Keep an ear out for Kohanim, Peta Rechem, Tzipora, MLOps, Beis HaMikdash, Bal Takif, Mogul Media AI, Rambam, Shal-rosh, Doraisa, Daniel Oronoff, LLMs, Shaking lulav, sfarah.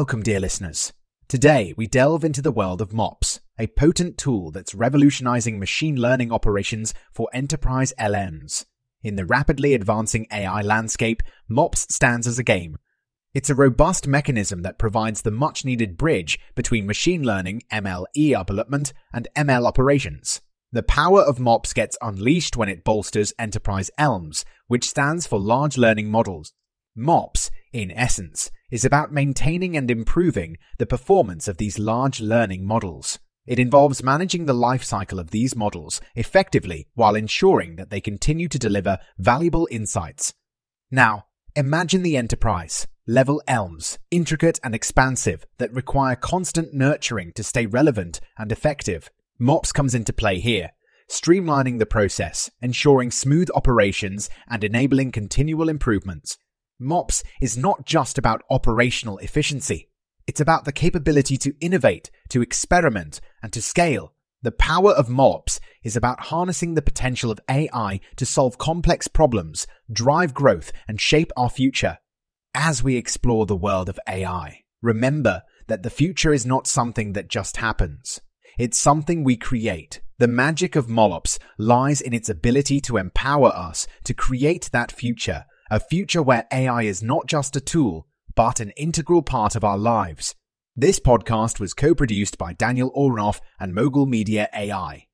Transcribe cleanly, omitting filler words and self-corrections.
Welcome, dear listeners. Today, we delve into the world of MLOps, a potent tool that's revolutionizing machine learning operations for enterprise LLMs. In the rapidly advancing AI landscape, MLOps stands as a game. It's a robust mechanism that provides the much-needed bridge between machine learning, MLE development, and ML operations. The power of MLOps gets unleashed when it bolsters enterprise LLMs, which stands for large learning models. MLOps, in essence, is about maintaining and improving the performance of these large learning models. It involves managing the lifecycle of these models effectively while ensuring that they continue to deliver valuable insights. Now, imagine the enterprise level LLMs, intricate and expansive, that require constant nurturing to stay relevant and effective. MLOps comes into play here, streamlining the process, ensuring smooth operations, and enabling continual improvements. MLOps is not just about operational efficiency. It's about the capability to innovate, to experiment, and to scale. The power of MLOps is about harnessing the potential of AI to solve complex problems, drive growth, and shape our future. As we explore the world of AI, remember that the future is not something that just happens. It's something we create. The magic of MLOps lies in its ability to empower us to create that future, a future where AI is not just a tool, but an integral part of our lives. This podcast was co-produced by Daniel Oronoff and Mogul Media AI.